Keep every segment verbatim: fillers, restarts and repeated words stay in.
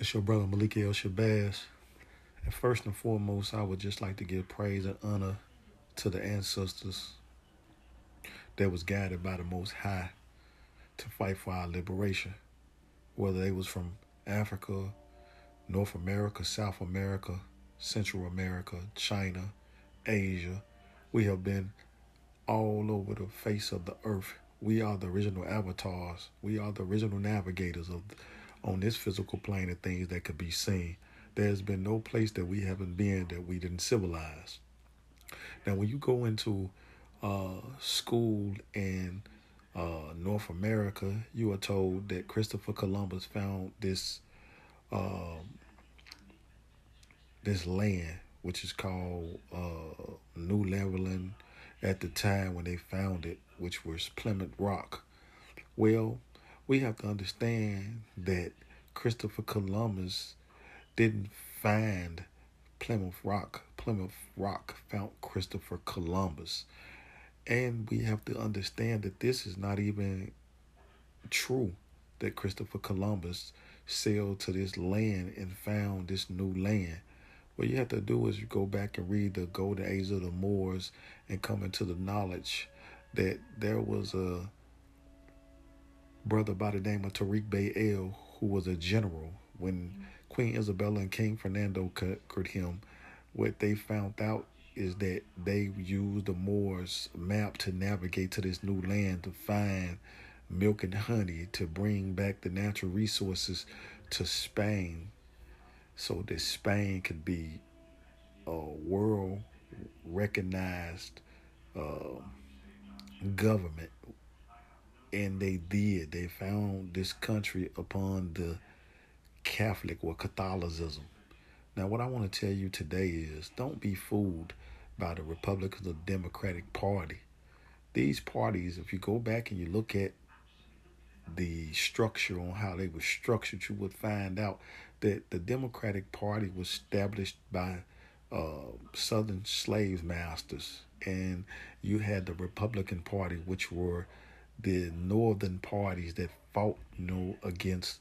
It's your brother Maliki El Shabazz. And first and foremost, I would just like to give praise and honor to the ancestors that was guided by the Most High to fight for our liberation, whether they was from Africa, North America, South America, Central America, China, Asia. We have been all over the face of the earth. We are the original avatars. We are the original navigators of on this physical plane of things that could be seen. There's been no place that we haven't been that we didn't civilize. Now, when you go into uh, school in uh, North America, you are told that Christopher Columbus found this uh, this land, which is called uh, New Leveland at the time when they found it, which was Plymouth Rock. Well, we have to understand that Christopher Columbus didn't find Plymouth Rock. Plymouth Rock found Christopher Columbus. And we have to understand that this is not even true, that Christopher Columbus sailed to this land and found this new land. What you have to do is you go back and read the Golden Age of the Moors and come into the knowledge that there was a brother by the name of Tariq Bayel, who was a general. When Queen Isabella and King Fernando conquered him, what they found out is that they used the Moors map to navigate to this new land to find milk and honey, to bring back the natural resources to Spain, so that Spain could be a world recognized uh, government. And they did. They found this country upon the Catholic or Catholicism. Now, what I want to tell you today is don't be fooled by the Republicans or Democratic Party. These parties, if you go back and you look at the structure on how they were structured, you would find out that the Democratic Party was established by uh, Southern slave masters. And you had the Republican Party, which were the northern parties that fought, you know, against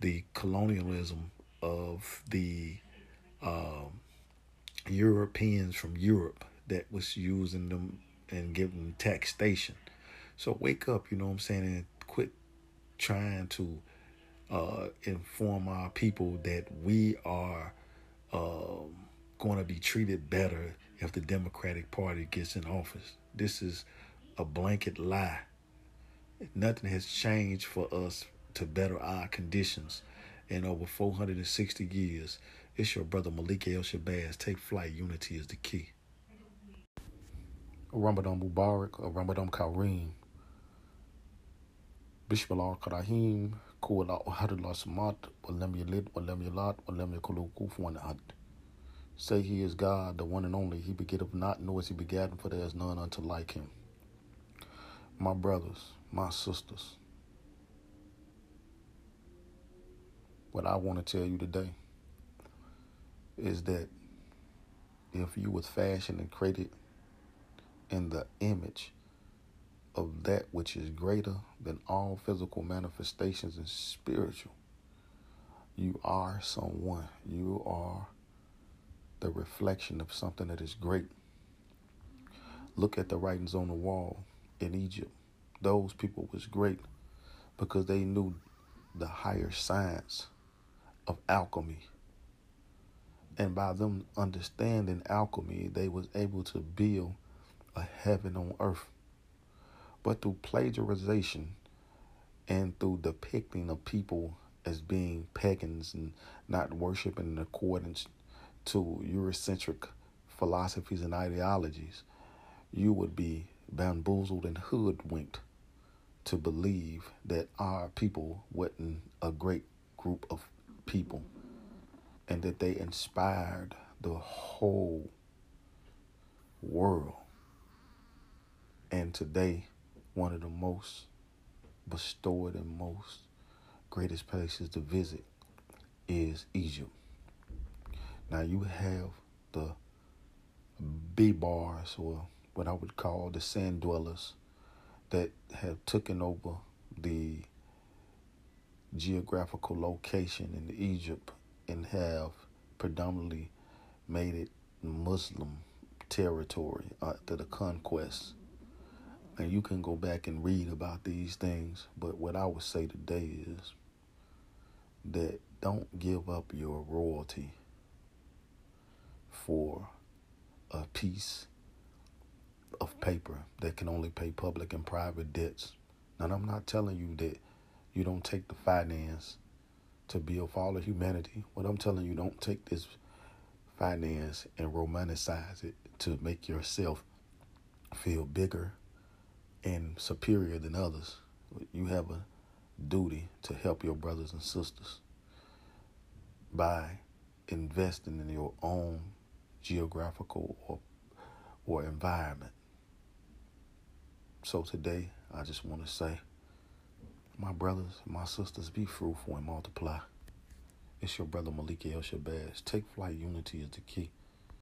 the colonialism of the uh, Europeans from Europe that was using them and giving them taxation. So wake up, you know what I'm saying, and quit trying to uh, inform our people that we are uh, going to be treated better if the Democratic Party gets in office. This is a blanket lie. Nothing has changed for us to better our conditions in over four hundred sixty years. It's your brother Maliki El Shabazz. Take flight. Unity is the key. Ramadan Mubarak, Ramadan Kareem. Bismillah ar-Rahim. Qul huwa Allahu ahad, wa lam yalid, wa lam yulad, wa lam yakun lahu kufuwan ahad. Say he is God, the one and only. He begetteth not, nor is he begotten, for there is none unto like him. My brothers, my sisters, what I want to tell you today is that if you was fashioned and created in the image of that which is greater than all physical manifestations and spiritual, you are someone. You are the reflection of something that is great. Look at the writings on the wall in Egypt. Those people was great because they knew the higher science of alchemy. And by them understanding alchemy, they was able to build a heaven on earth. But through plagiarization and through depicting of people as being pagans and not worshiping in accordance to Eurocentric philosophies and ideologies, you would be bamboozled and hoodwinked to believe that our people wasn't a great group of people and that they inspired the whole world. And today, one of the most bestowed and most greatest places to visit is Egypt. Now you have the B-bars, or what I would call the sand dwellers, that have taken over the geographical location in Egypt and have predominantly made it Muslim territory after the conquest. And you can go back and read about these things, but what I would say today is that don't give up your royalty for a piece of paper that can only pay public and private debts. And I'm not telling you that you don't take the finance to build for all of humanity. What I'm telling you, don't take this finance and romanticize it to make yourself feel bigger and superior than others. You have a duty to help your brothers and sisters by investing in your own geographical or, or environment. So today, I just want to say, my brothers, my sisters, be fruitful and multiply. It's your brother Maliki El Shabazz. Take flight. Unity is the key.